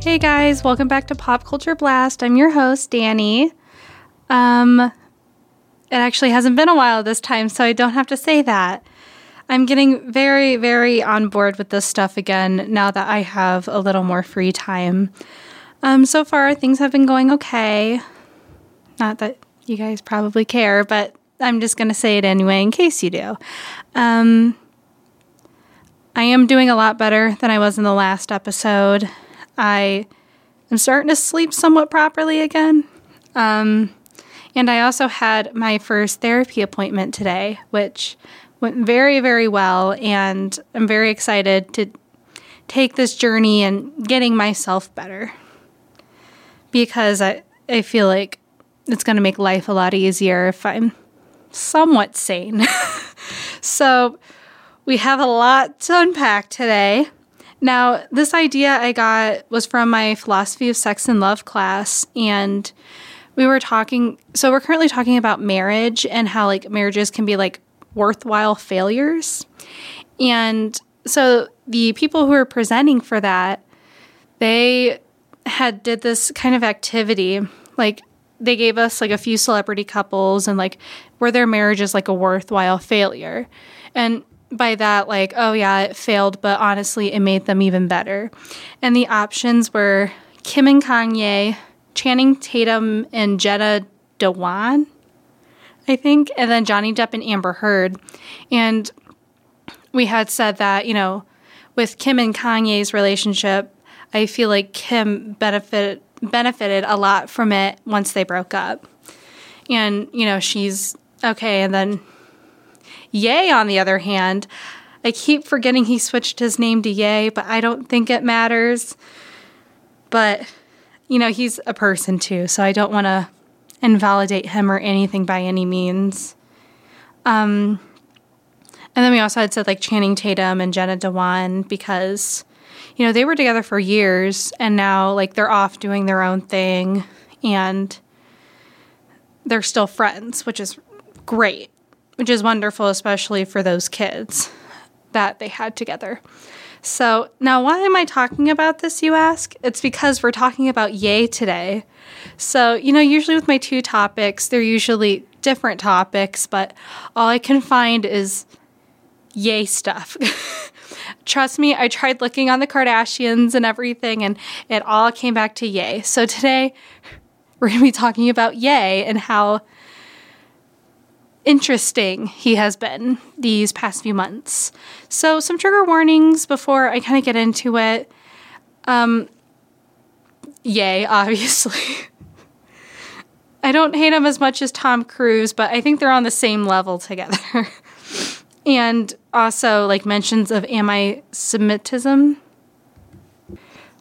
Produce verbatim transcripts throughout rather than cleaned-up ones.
Hey guys, welcome back to Pop Culture Blast. I'm your host, Danny. Um, it actually hasn't been a while this time, so I don't have to say that. I'm getting very, very on board with this stuff again now that I have a little more free time. Um, so far, things have been going okay. Not that you guys probably care, but I'm just going to say it anyway in case you do. Um, I am doing a lot better than I was in the last episode. I am starting to sleep somewhat properly again. Um, and I also had my first therapy appointment today, which went very, very well. And I'm very excited to take this journey and getting myself better, because I, I feel like it's going to make life a lot easier if I'm somewhat sane. So we have a lot to unpack today. Now, this idea I got was from my philosophy of sex and love class, and we were talking, so we're currently talking about marriage and how, like, marriages can be, like, worthwhile failures. And so the people who were presenting for that, they had did this kind of activity. Like, they gave us, like, a few celebrity couples and, like, were their marriages, like, a worthwhile failure? And by that, like, oh yeah, it failed, but honestly, it made them even better. And the options were Kim and Kanye, Channing Tatum and Jenna Dewan, I think, and then Johnny Depp and Amber Heard. And we had said that, you know, with Kim and Kanye's relationship, I feel like Kim benefit, benefited a lot from it once they broke up. And, you know, she's okay, and then Ye, on the other hand, I keep forgetting he switched his name to Ye, but I don't think it matters. But, you know, he's a person too, so I don't want to invalidate him or anything by any means. Um, and then we also had said, like, Channing Tatum and Jenna Dewan, because, you know, they were together for years, and now, like, they're off doing their own thing, and they're still friends, which is great. Which is wonderful, especially for those kids that they had together. So now, why am I talking about this, you ask? It's because we're talking about Ye today. So, you know, usually with my two topics, they're usually different topics, but all I can find is Ye stuff. Trust me, I tried looking on the Kardashians and everything, and it all came back to Ye. So today, we're going to be talking about Ye and how interesting he has been these past few months. So some trigger warnings before I kind of get into it. Um, yay, obviously. I don't hate him as much as Tom Cruise, but I think they're on the same level together. And also, like, mentions of anti-Semitism.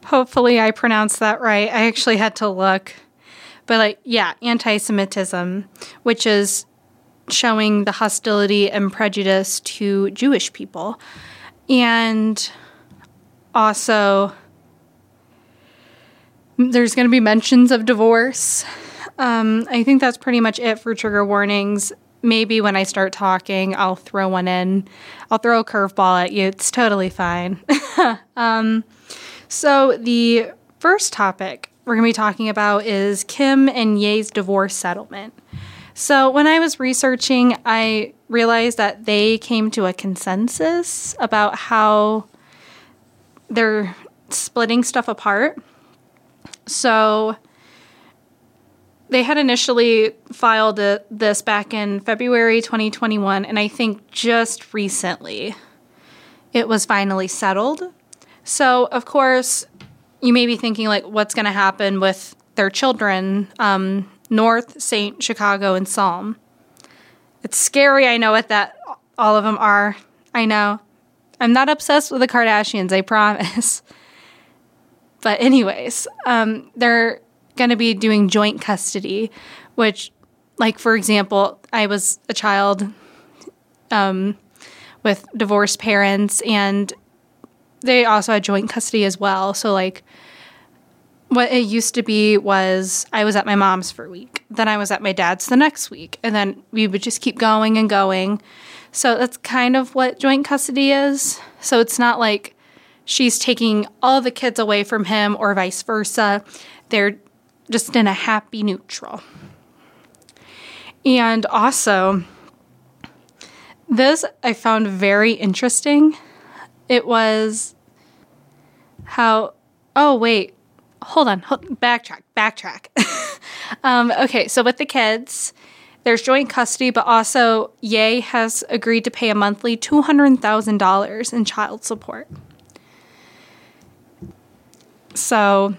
Hopefully I pronounced that right. I actually had to look. But, like, yeah, anti-Semitism, which is showing the hostility and prejudice to Jewish people. And also, there's going to be mentions of divorce. Um, I think that's pretty much it for trigger warnings. Maybe when I start talking, I'll throw one in. I'll throw a curveball at you. It's totally fine. um, so the first topic we're going to be talking about is Kim and Ye's divorce settlement. So when I was researching, I realized that they came to a consensus about how they're splitting stuff apart. So they had initially filed a, this back in February twenty twenty-one, and I think just recently it was finally settled. So, of course, you may be thinking, like, what's going to happen with their children, um, North, Saint, Chicago, and Psalm. It's scary, I know what that all of them are. I know. I'm not obsessed with the Kardashians, I promise. But anyways, um, they're going to be doing joint custody, which, like, for example, I was a child um, with divorced parents, and they also had joint custody as well. So, like, what it used to be was I was at my mom's for a week. Then I was at my dad's the next week. And then we would just keep going and going. So that's kind of what joint custody is. So it's not like she's taking all the kids away from him or vice versa. They're just in a happy neutral. And also, this I found very interesting. It was how, oh, wait. Hold on, hold, backtrack, backtrack. um, okay, so with the kids, there's joint custody, but also Ye has agreed to pay a monthly two hundred thousand dollars in child support. So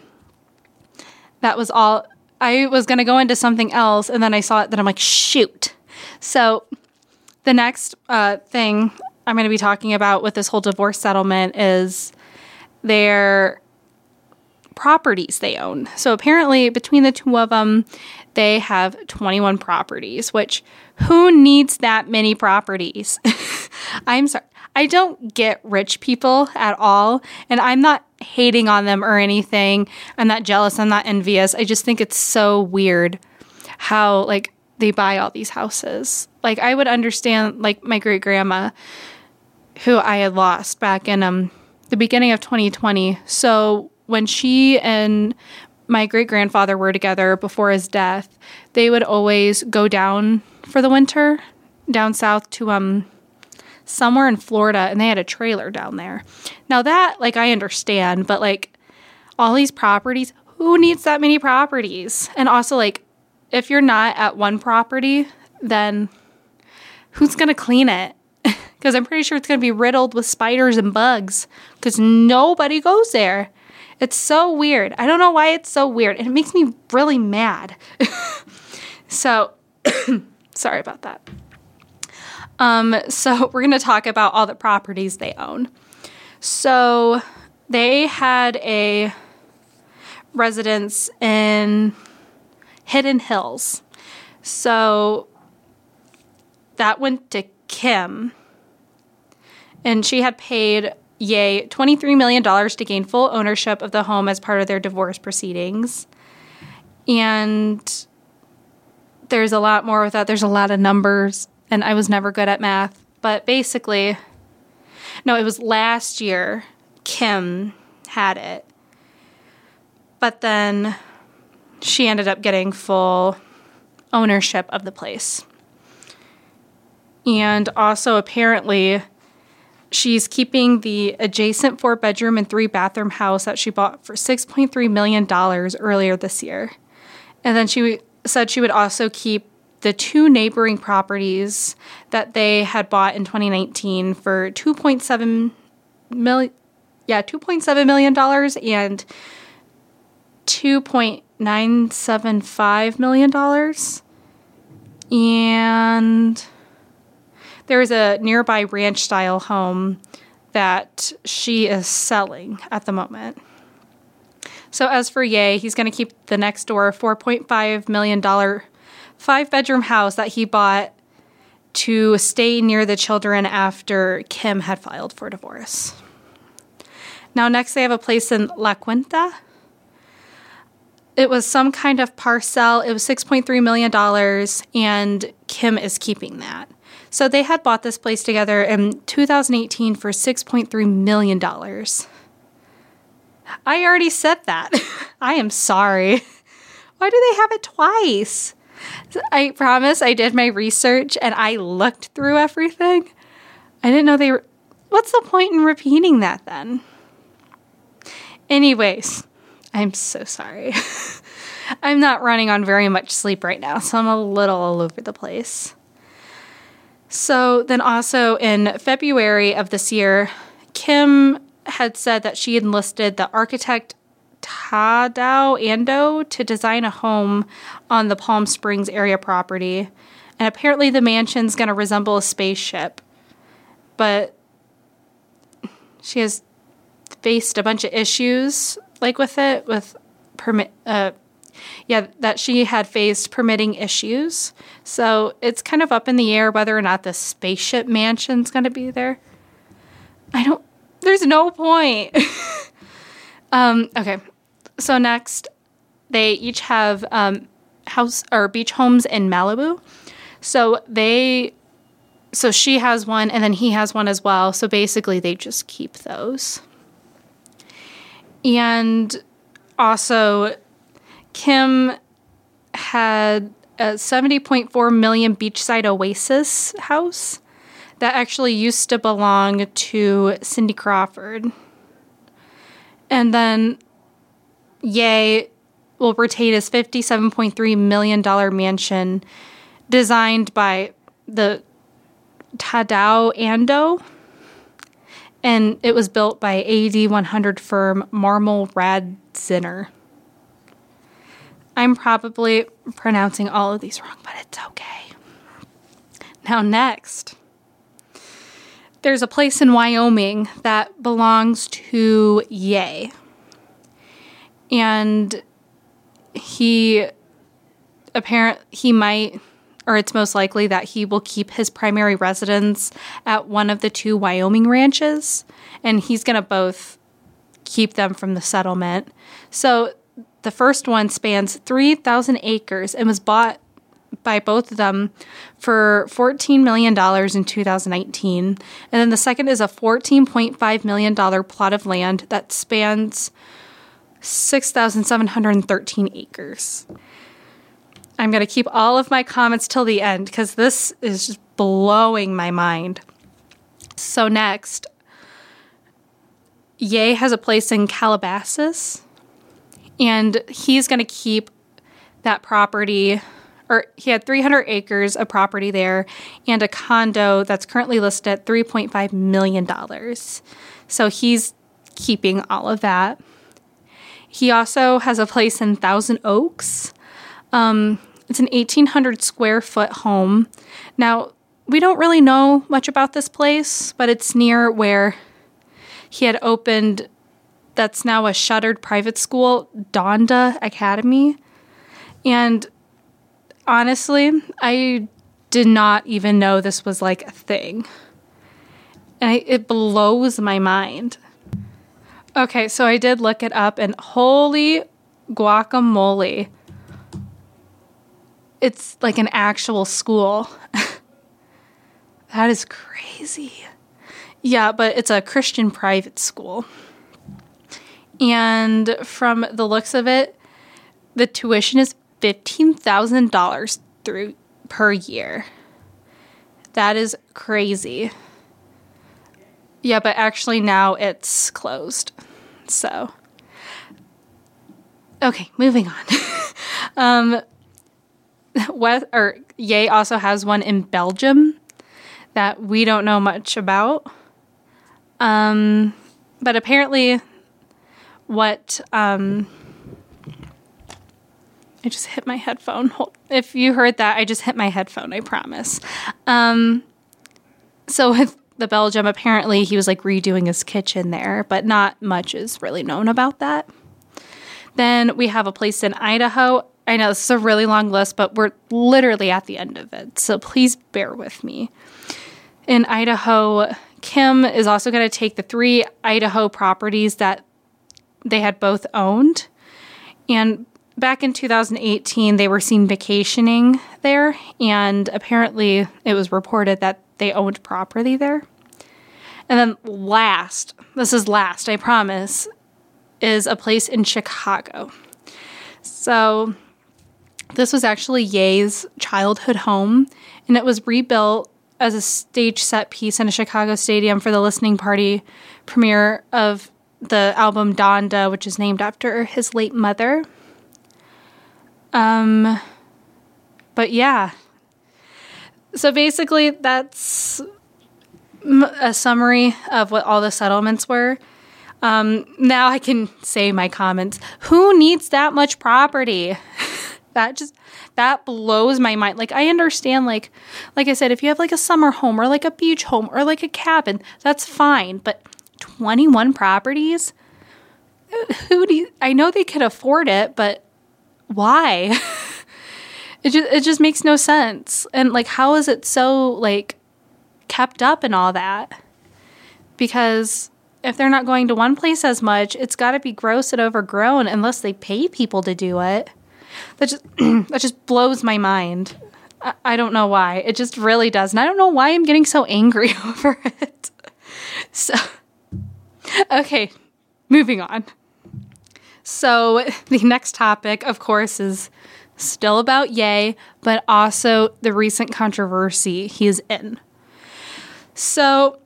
that was all. I was going to go into something else, and then I saw it, that I'm like, shoot. So the next uh, thing I'm going to be talking about with this whole divorce settlement is their properties they own. So apparently between the two of them, they have twenty-one properties, which who needs that many properties? I'm sorry. I don't get rich people at all. And I'm not hating on them or anything. I'm not jealous. I'm not envious. I just think it's so weird how, like, they buy all these houses. Like, I would understand, like, my great grandma, who I had lost back in um the beginning of twenty twenty. So when she and my great-grandfather were together before his death, they would always go down for the winter, down south to um somewhere in Florida, and they had a trailer down there. Now that, like, I understand, but, like, all these properties, who needs that many properties? And also, like, if you're not at one property, then who's going to clean it? Because I'm pretty sure it's going to be riddled with spiders and bugs because nobody goes there. It's so weird. I don't know why it's so weird. And it makes me really mad. So, sorry about that. Um, so we're going to talk about all the properties they own. So they had a residence in Hidden Hills. So that went to Kim. And she had paid Yay, twenty-three million dollars to gain full ownership of the home as part of their divorce proceedings. And there's a lot more with that. There's a lot of numbers, and I was never good at math. But basically, no, it was last year Kim had it. But then she ended up getting full ownership of the place. And also apparently she's keeping the adjacent four-bedroom and three-bathroom house that she bought for six point three million dollars earlier this year. And then she said she would also keep the two neighboring properties that they had bought in twenty nineteen for two point seven million dollars, yeah, two point seven million dollars and two point nine seven five million dollars. And there is a nearby ranch-style home that she is selling at the moment. So as for Ye, he's going to keep the next door four point five million dollars five-bedroom house that he bought to stay near the children after Kim had filed for divorce. Now next they have a place in La Quinta. It was some kind of parcel. It was six point three million dollars, and Kim is keeping that. So they had bought this place together in two thousand eighteen for six point three million dollars. I already said that. I am sorry. Why do they have it twice? I promise I did my research and I looked through everything. I didn't know they were... What's the point in repeating that then? Anyways, I'm so sorry. I'm not running on very much sleep right now, so I'm a little all over the place. So then also in February of this year, Kim had said that she enlisted the architect Tadao Ando to design a home on the Palm Springs area property. And apparently the mansion's going to resemble a spaceship. But she has faced a bunch of issues, like with it, with permit... Uh, Yeah, that she had faced permitting issues. So it's kind of up in the air whether or not the spaceship mansion's going to be there. I don't, there there's no point. um, okay. So next, they each have um, house or beach homes in Malibu. So they, so she has one and then he has one as well. So basically they just keep those. And also Kim had a seventy point four million beachside oasis house that actually used to belong to Cindy Crawford. And then Ye will retain his fifty-seven point three million dollars mansion designed by the Tadao Ando, and it was built by A D one hundred firm Marmol Radziner. I'm probably pronouncing all of these wrong, but it's okay. Now next, there's a place in Wyoming that belongs to Ye. And he apparent he might, or it's most likely that he will keep his primary residence at one of the two Wyoming ranches, and he's going to both keep them from the settlement. So the first one spans three thousand acres and was bought by both of them for fourteen million dollars in two thousand nineteen. And then the second is a fourteen point five million dollars plot of land that spans six thousand seven hundred thirteen acres. I'm going to keep all of my comments till the end because this is just blowing my mind. So next, Ye has a place in Calabasas, and he's going to keep that property, or he had three hundred acres of property there and a condo that's currently listed at three point five million dollars. So he's keeping all of that. He also has a place in Thousand Oaks. Um, it's an eighteen hundred square foot home. Now, we don't really know much about this place, but it's near where he had opened that's now a shuttered private school, Donda Academy. And honestly, I did not even know this was like a thing. And I, it blows my mind. Okay, so I did look it up, and holy guacamole. It's like an actual school. That is crazy. Yeah, but it's a Christian private school. And from the looks of it, the tuition is fifteen thousand dollars through per year. That is crazy. Yeah, but actually now it's closed. So, okay, moving on. um, West, or Ye also has one in Belgium that we don't know much about. Um, but apparently... What, um, I just hit my headphone. Hold, if you heard that, I just hit my headphone, I promise. Um, so with the Belgium, apparently he was like redoing his kitchen there, but not much is really known about that. Then we have a place in Idaho. I know this is a really long list, but we're literally at the end of it. So please bear with me. In Idaho, Kim is also going to take the three Idaho properties that they had both owned, and back in two thousand eighteen, they were seen vacationing there, and apparently it was reported that they owned property there. And then last, this is last, I promise, is a place in Chicago. So this was actually Ye's childhood home, and it was rebuilt as a stage set piece in a Chicago stadium for the listening party premiere of the album Donda, which is named after his late mother. Um, but yeah. So basically, that's a summary of what all the settlements were. Um, now I can say my comments. Who needs that much property? That just, that blows my mind. Like, I understand, like, like I said, if you have like a summer home or like a beach home or like a cabin, that's fine. But twenty-one properties? Who do you, I know they could afford it, but why? it just it just makes no sense. And like, how is it so like kept up and all that? Because if they're not going to one place as much, it's got to be gross and overgrown unless they pay people to do it. That just that just blows my mind. I, I don't know why. It just really does. And I don't know why I'm getting so angry over it. So, okay, moving on. So the next topic, of course, is still about Ye, but also the recent controversy he is in. So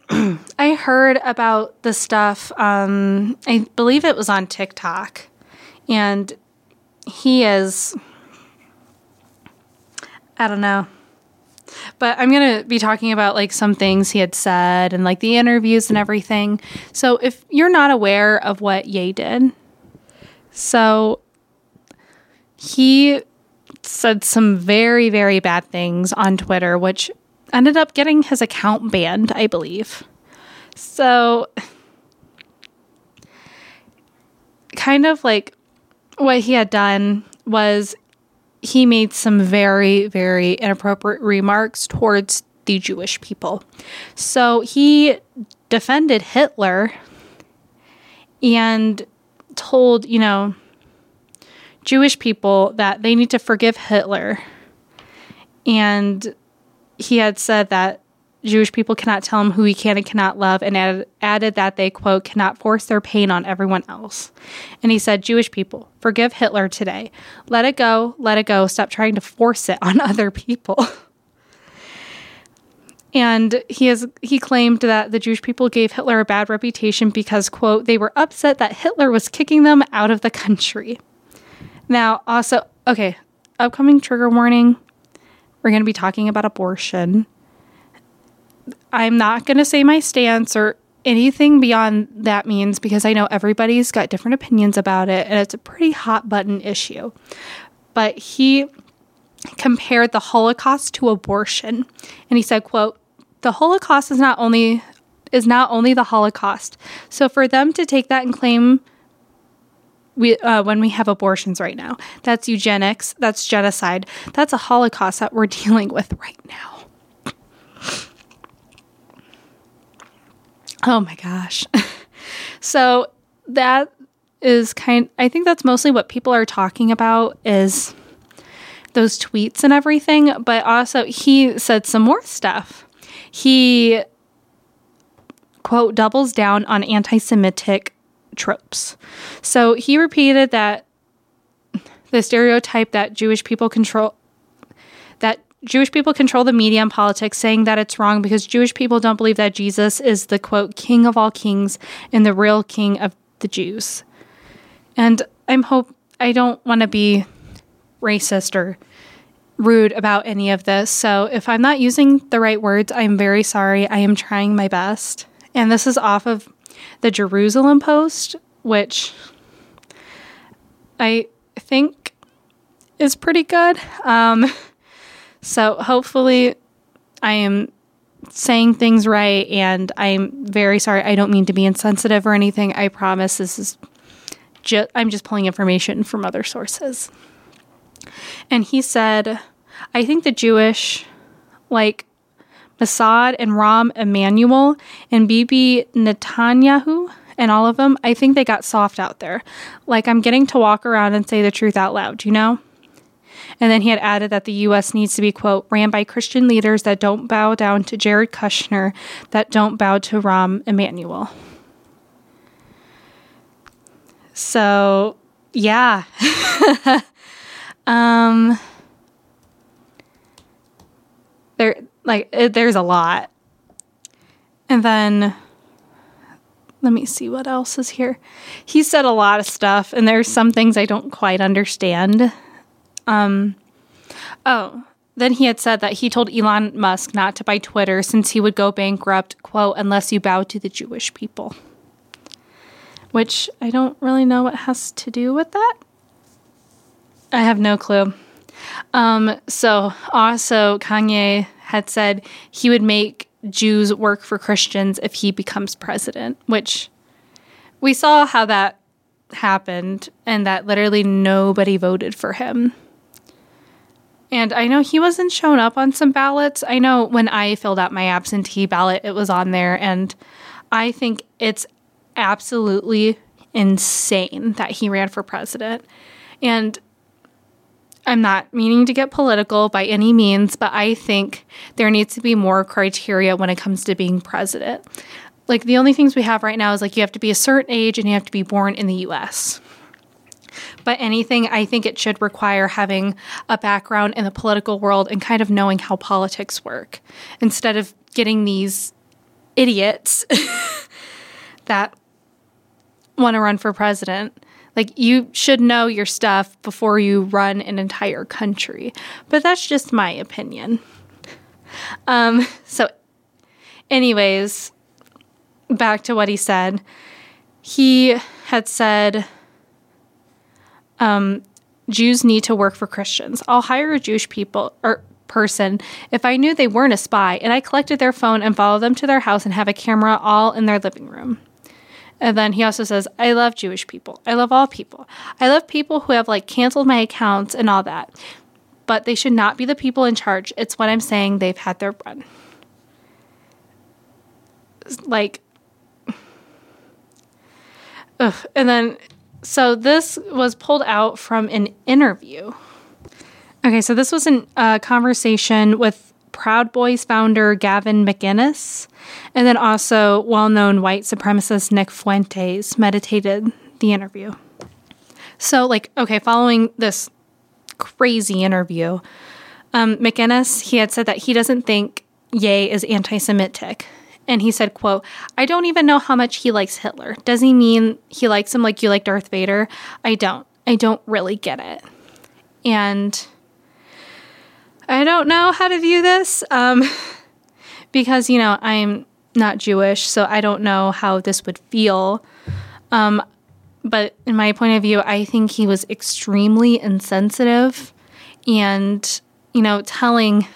I heard about the stuff, um, I believe it was on TikTok, and he is, I don't know, but I'm going to be talking about like some things he had said and like the interviews and everything. So if you're not aware of what Ye did, so he said some very, very bad things on Twitter, which ended up getting his account banned, I believe. So kind of like what he had done was he made some very, very inappropriate remarks towards the Jewish people. So he defended Hitler and told, you know, Jewish people that they need to forgive Hitler. And he had said that Jewish people cannot tell him who he can and cannot love, and added, added that they, quote, cannot force their pain on everyone else. And he said, Jewish people, forgive Hitler today. Let it go. Let it go. Stop trying to force it on other people. And he has, he claimed that the Jewish people gave Hitler a bad reputation because, quote, they were upset that Hitler was kicking them out of the country. Now, also, okay, upcoming trigger warning. We're going to be talking about abortion. I'm not going to say my stance or anything beyond that means because I know everybody's got different opinions about it, and it's a pretty hot button issue. But he compared the Holocaust to abortion, and he said, quote, the Holocaust is not only is not only the Holocaust. So for them to take that and claim We uh, when we have abortions right now, that's eugenics, that's genocide, that's a Holocaust that we're dealing with right now. Oh my gosh. So that is kind, I think that's mostly what people are talking about is those tweets and everything, but also he said some more stuff. He, quote, doubles down on anti-Semitic tropes. So he repeated that the stereotype that Jewish people control that Jewish people control the media and politics, saying that it's wrong because Jewish people don't believe that Jesus is the, quote, king of all kings and the real king of the Jews. And I'm hope I don't want to be racist or rude about any of this. So if I'm not using the right words, I'm very sorry. I am trying my best. And this is off of the Jerusalem Post, which I think is pretty good. Um, so hopefully I am saying things right, and I'm very sorry. I don't mean to be insensitive or anything. I promise this is just, I'm just pulling information from other sources. And he said, I think the Jewish, like, Assad and Rahm Emanuel and Bibi Netanyahu and all of them, I think they got soft out there. Like, I'm getting to walk around and say the truth out loud, you know? And then he had added that the U S needs to be, quote, ran by Christian leaders that don't bow down to Jared Kushner, that don't bow to Rahm Emanuel. So, yeah. um, there... Like, it, there's a lot. And then, let me see what else is here. He said a lot of stuff, and there's some things I don't quite understand. Um, oh, then he had said that he told Elon Musk not to buy Twitter since he would go bankrupt, quote, unless you bow to the Jewish people. Which, I don't really know what has to do with that. I have no clue. Um, so, also, Kanye had said he would make Jews work for Christians if he becomes president, which we saw how that happened and that literally nobody voted for him. And I know he wasn't shown up on some ballots. I know when I filled out my absentee ballot, it was on there, and I think it's absolutely insane that he ran for president. And I'm not meaning to get political by any means, but I think there needs to be more criteria when it comes to being president. Like, the only things we have right now is, like, you have to be a certain age and you have to be born in the U S But anything, I think it should require having a background in the political world and kind of knowing how politics work, instead of getting these idiots that want to run for president. Like, you should know your stuff before you run an entire country. But that's just my opinion. Um, so anyways, back to what he said. He had said, um, Jews need to work for Christians. I'll hire a Jewish people or person if I knew they weren't a spy, and I collected their phone and followed them to their house and have a camera all in their living room. And then he also says, I love Jewish people. I love all people. I love people who have, like, canceled my accounts and all that. But they should not be the people in charge. It's what I'm saying. They've had their run. Like, ugh. And then, so this was pulled out from an interview. Okay, so this was a uh, conversation with Proud Boys founder Gavin McInnes, and then also well-known white supremacist Nick Fuentes meditated the interview. So, like, okay, following this crazy interview, um, McInnes, he had said that he doesn't think Ye is anti-Semitic. And he said, quote, I don't even know how much he likes Hitler. Does he mean he likes him like you like Darth Vader? I don't. I don't really get it. And I don't know how to view this um, because, you know, I'm not Jewish, so I don't know how this would feel. Um, but in my point of view, I think he was extremely insensitive and, you know, telling,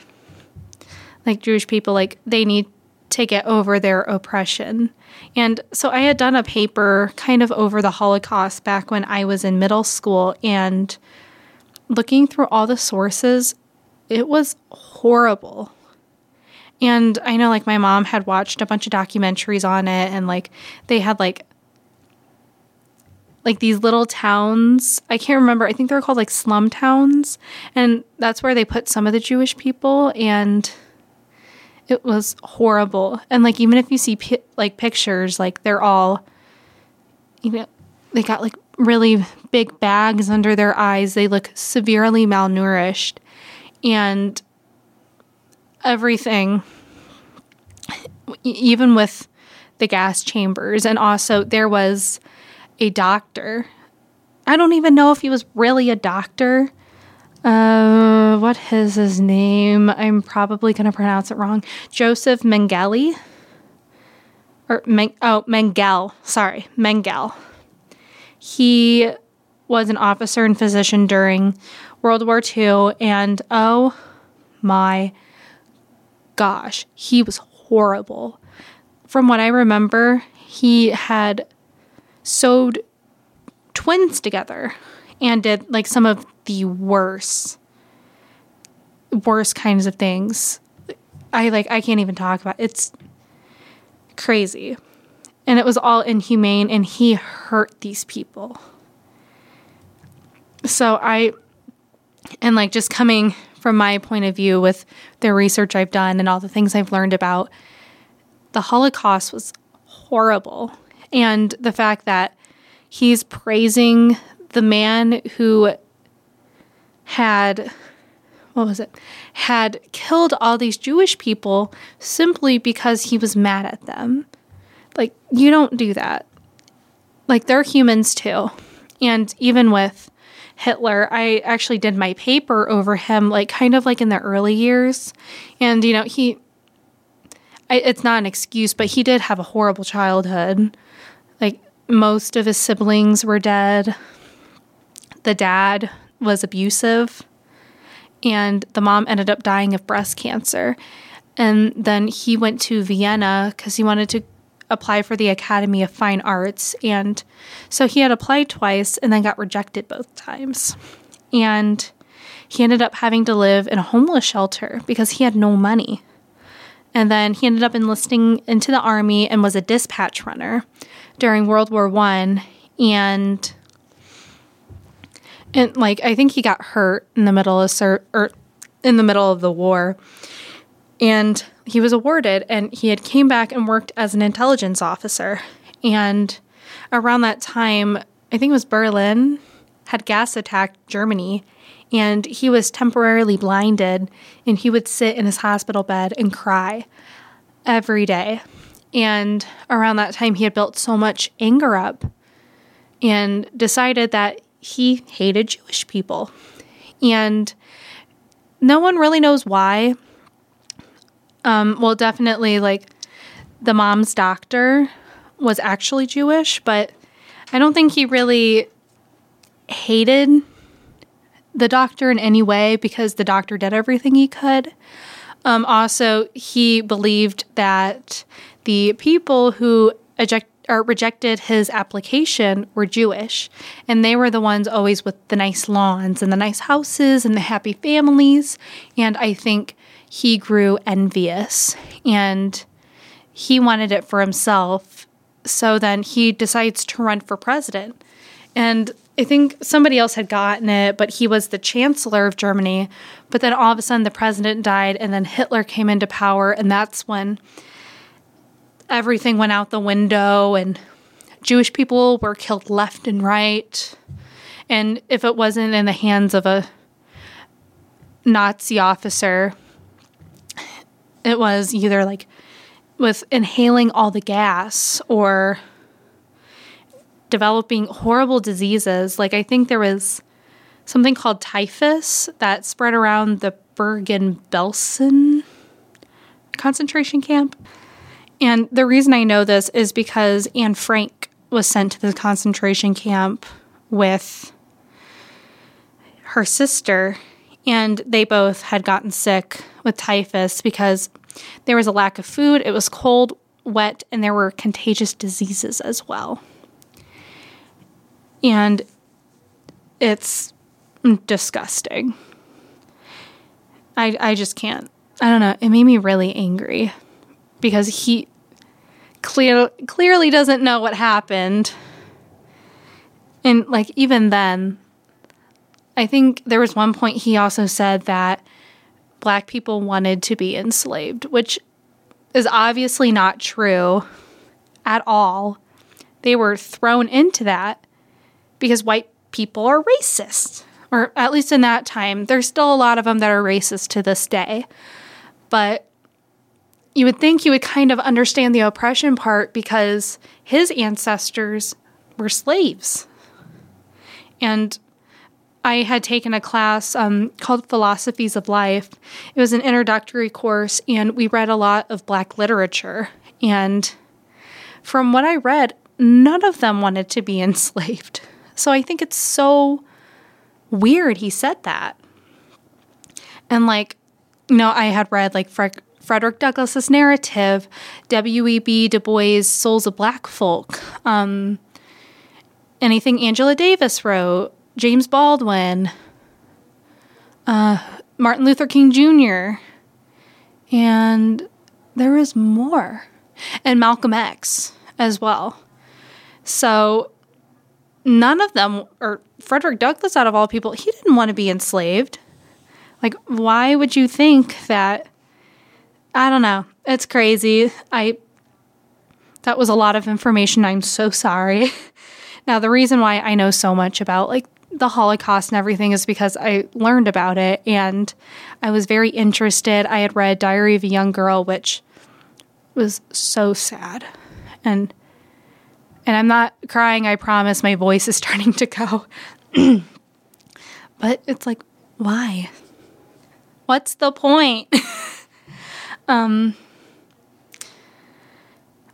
like, Jewish people, like, they need to get over their oppression. And so I had done a paper kind of over the Holocaust back when I was in middle school, and looking through all the sources, it was horrible. And I know, like, my mom had watched a bunch of documentaries on it, and, like, they had, like, like these little towns. I can't remember. I think they were called, like, slum towns. And that's where they put some of the Jewish people, and it was horrible. And, like, even if you see, pi- like, pictures, like, they're all, you know, they got, like, really big bags under their eyes. They look severely malnourished. And everything, even with the gas chambers. And also there was a doctor. I don't even know if he was really a doctor. Uh, what is his name? I'm probably going to pronounce it wrong. Joseph Mengele. Or, Men- oh, Mengele. Sorry, Mengele. He was an officer and physician during World War Two, and oh my gosh, he was horrible. From what I remember, he had sewed twins together and did, like, some of the worst, worst kinds of things. I, like, I can't even talk about it. It's crazy. And it was all inhumane, and he hurt these people. So I... And, like, just coming from my point of view with the research I've done and all the things I've learned about, the Holocaust was horrible. And the fact that he's praising the man who had, what was it, had killed all these Jewish people simply because he was mad at them. Like, you don't do that. Like, they're humans too. And even with Hitler, I actually did my paper over him, like, kind of like in the early years. And, you know, he, I, it's not an excuse, but he did have a horrible childhood. Like, most of his siblings were dead. The dad was abusive, and the mom ended up dying of breast cancer. And then he went to Vienna because he wanted to apply for the Academy of Fine Arts, and so he had applied twice and then got rejected both times. And he ended up having to live in a homeless shelter because he had no money. And then he ended up enlisting into the army and was a dispatch runner. during World War One, and and like I think he got hurt in the middle of ser- or in the middle of the war, and he was awarded, and he had came back and worked as an intelligence officer. And around that time, I think it was Berlin had gas attacked Germany, and he was temporarily blinded, and he would sit in his hospital bed and cry every day. And around that time, he had built so much anger up and decided that he hated Jewish people. And no one really knows why. Um, well, definitely, like, the mom's doctor was actually Jewish, but I don't think he really hated the doctor in any way, because the doctor did everything he could. Um, also, he believed that the people who eject, or rejected his application were Jewish, and they were the ones always with the nice lawns and the nice houses and the happy families. And I think he grew envious, and he wanted it for himself. So then he decides to run for president. And I think somebody else had gotten it, but he was the chancellor of Germany. But then all of a sudden the president died, and then Hitler came into power, and that's when everything went out the window, and Jewish people were killed left and right. And if it wasn't in the hands of a Nazi officer, it was either like with inhaling all the gas or developing horrible diseases. Like, I think there was something called typhus that spread around the Bergen-Belsen concentration camp. And the reason I know this is because Anne Frank was sent to the concentration camp with her sister, and they both had gotten sick with typhus because there was a lack of food, it was cold, wet, and there were contagious diseases as well. And it's disgusting. I I just can't. I don't know. It made me really angry because he clear, clearly doesn't know what happened. And, like, even then, I think there was one point he also said that Black people wanted to be enslaved, which is obviously not true at all. They were thrown into that because white people are racist, or at least in that time. There's still a lot of them that are racist to this day. But you would think you would kind of understand the oppression part because his ancestors were slaves. And I had taken a class um, called Philosophies of Life. It was an introductory course, and we read a lot of Black literature. And from what I read, none of them wanted to be enslaved. So I think it's so weird he said that. And, like, you know, I had read, like, Fre- Frederick Douglass's narrative, W E B. Du Bois' Souls of Black Folk, um, anything Angela Davis wrote, James Baldwin, uh, Martin Luther King Junior, and there was more. And Malcolm X as well. So none of them, or Frederick Douglass out of all people, he didn't want to be enslaved. Like, why would you think that? I don't know. It's crazy. I, that was a lot of information. I'm so sorry. Now, the reason why I know so much about, like, the Holocaust and everything is because I learned about it, and I was very interested. I had read Diary of a Young Girl, which was so sad. And And I'm not crying, I promise. My voice is starting to go. But it's like, why? What's the point? um,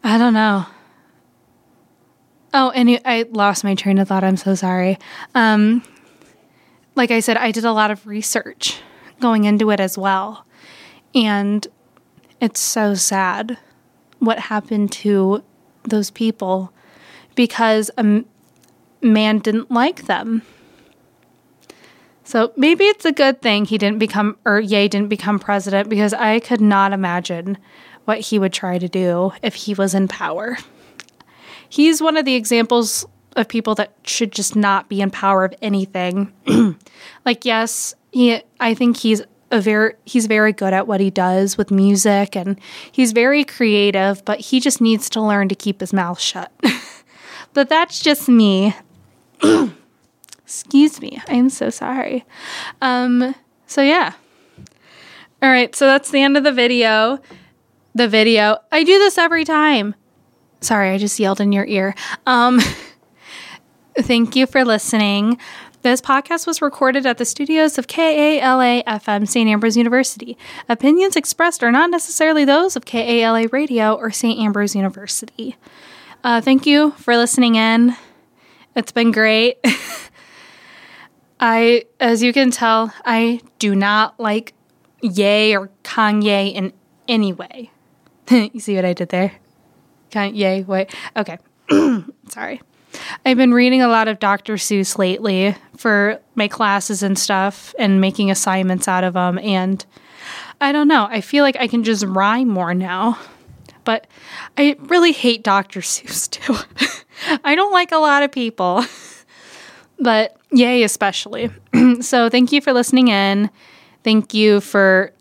I don't know. Oh, and I lost my train of thought. I'm so sorry. Um, like I said, I did a lot of research going into it as well. And it's so sad what happened to those people, because a man didn't like them. So maybe it's a good thing he didn't become, or Ye didn't become president, because I could not imagine what he would try to do if he was in power. he's one of the examples of people that should just not be in power of anything. Like, yes, he, I think he's a very, he's very good at what he does with music, and he's very creative, but he just needs to learn to keep his mouth shut. But that's just me. Excuse me. I'm so sorry. Um, so yeah. All right. So that's the end of the video. The video. I do this every time. Sorry. I just yelled in your ear. Um, thank you for listening. This podcast was recorded at the studios of KALA F M, Saint Ambrose University. Opinions expressed are not necessarily those of KALA Radio or Saint Ambrose University. Uh, thank you for listening in. It's been great. I, as you can tell, I do not like Ye or Kanye in any way. You see what I did there? Kanye, what? Okay. Sorry. I've been reading a lot of Doctor Seuss lately for my classes and stuff, and making assignments out of them. And I don't know. I feel like I can just rhyme more now. But I really hate Doctor Seuss, too. I don't like a lot of people. But Yay, especially. So thank you for listening in. Thank you for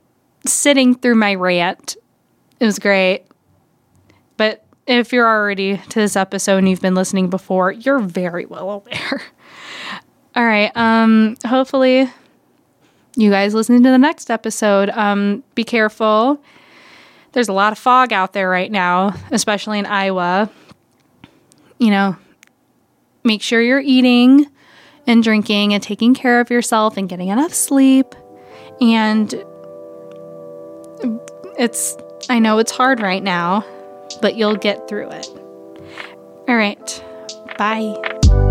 sitting through my rant. It was great. But if you're already to this episode and you've been listening before, you're very well aware. All right. Um, hopefully you guys listen to the next episode. Um, be careful. There's a lot of fog out there right now, especially in Iowa. You know, make sure you're eating and drinking and taking care of yourself and getting enough sleep. And it's, I know it's hard right now, but you'll get through it. All right. Bye.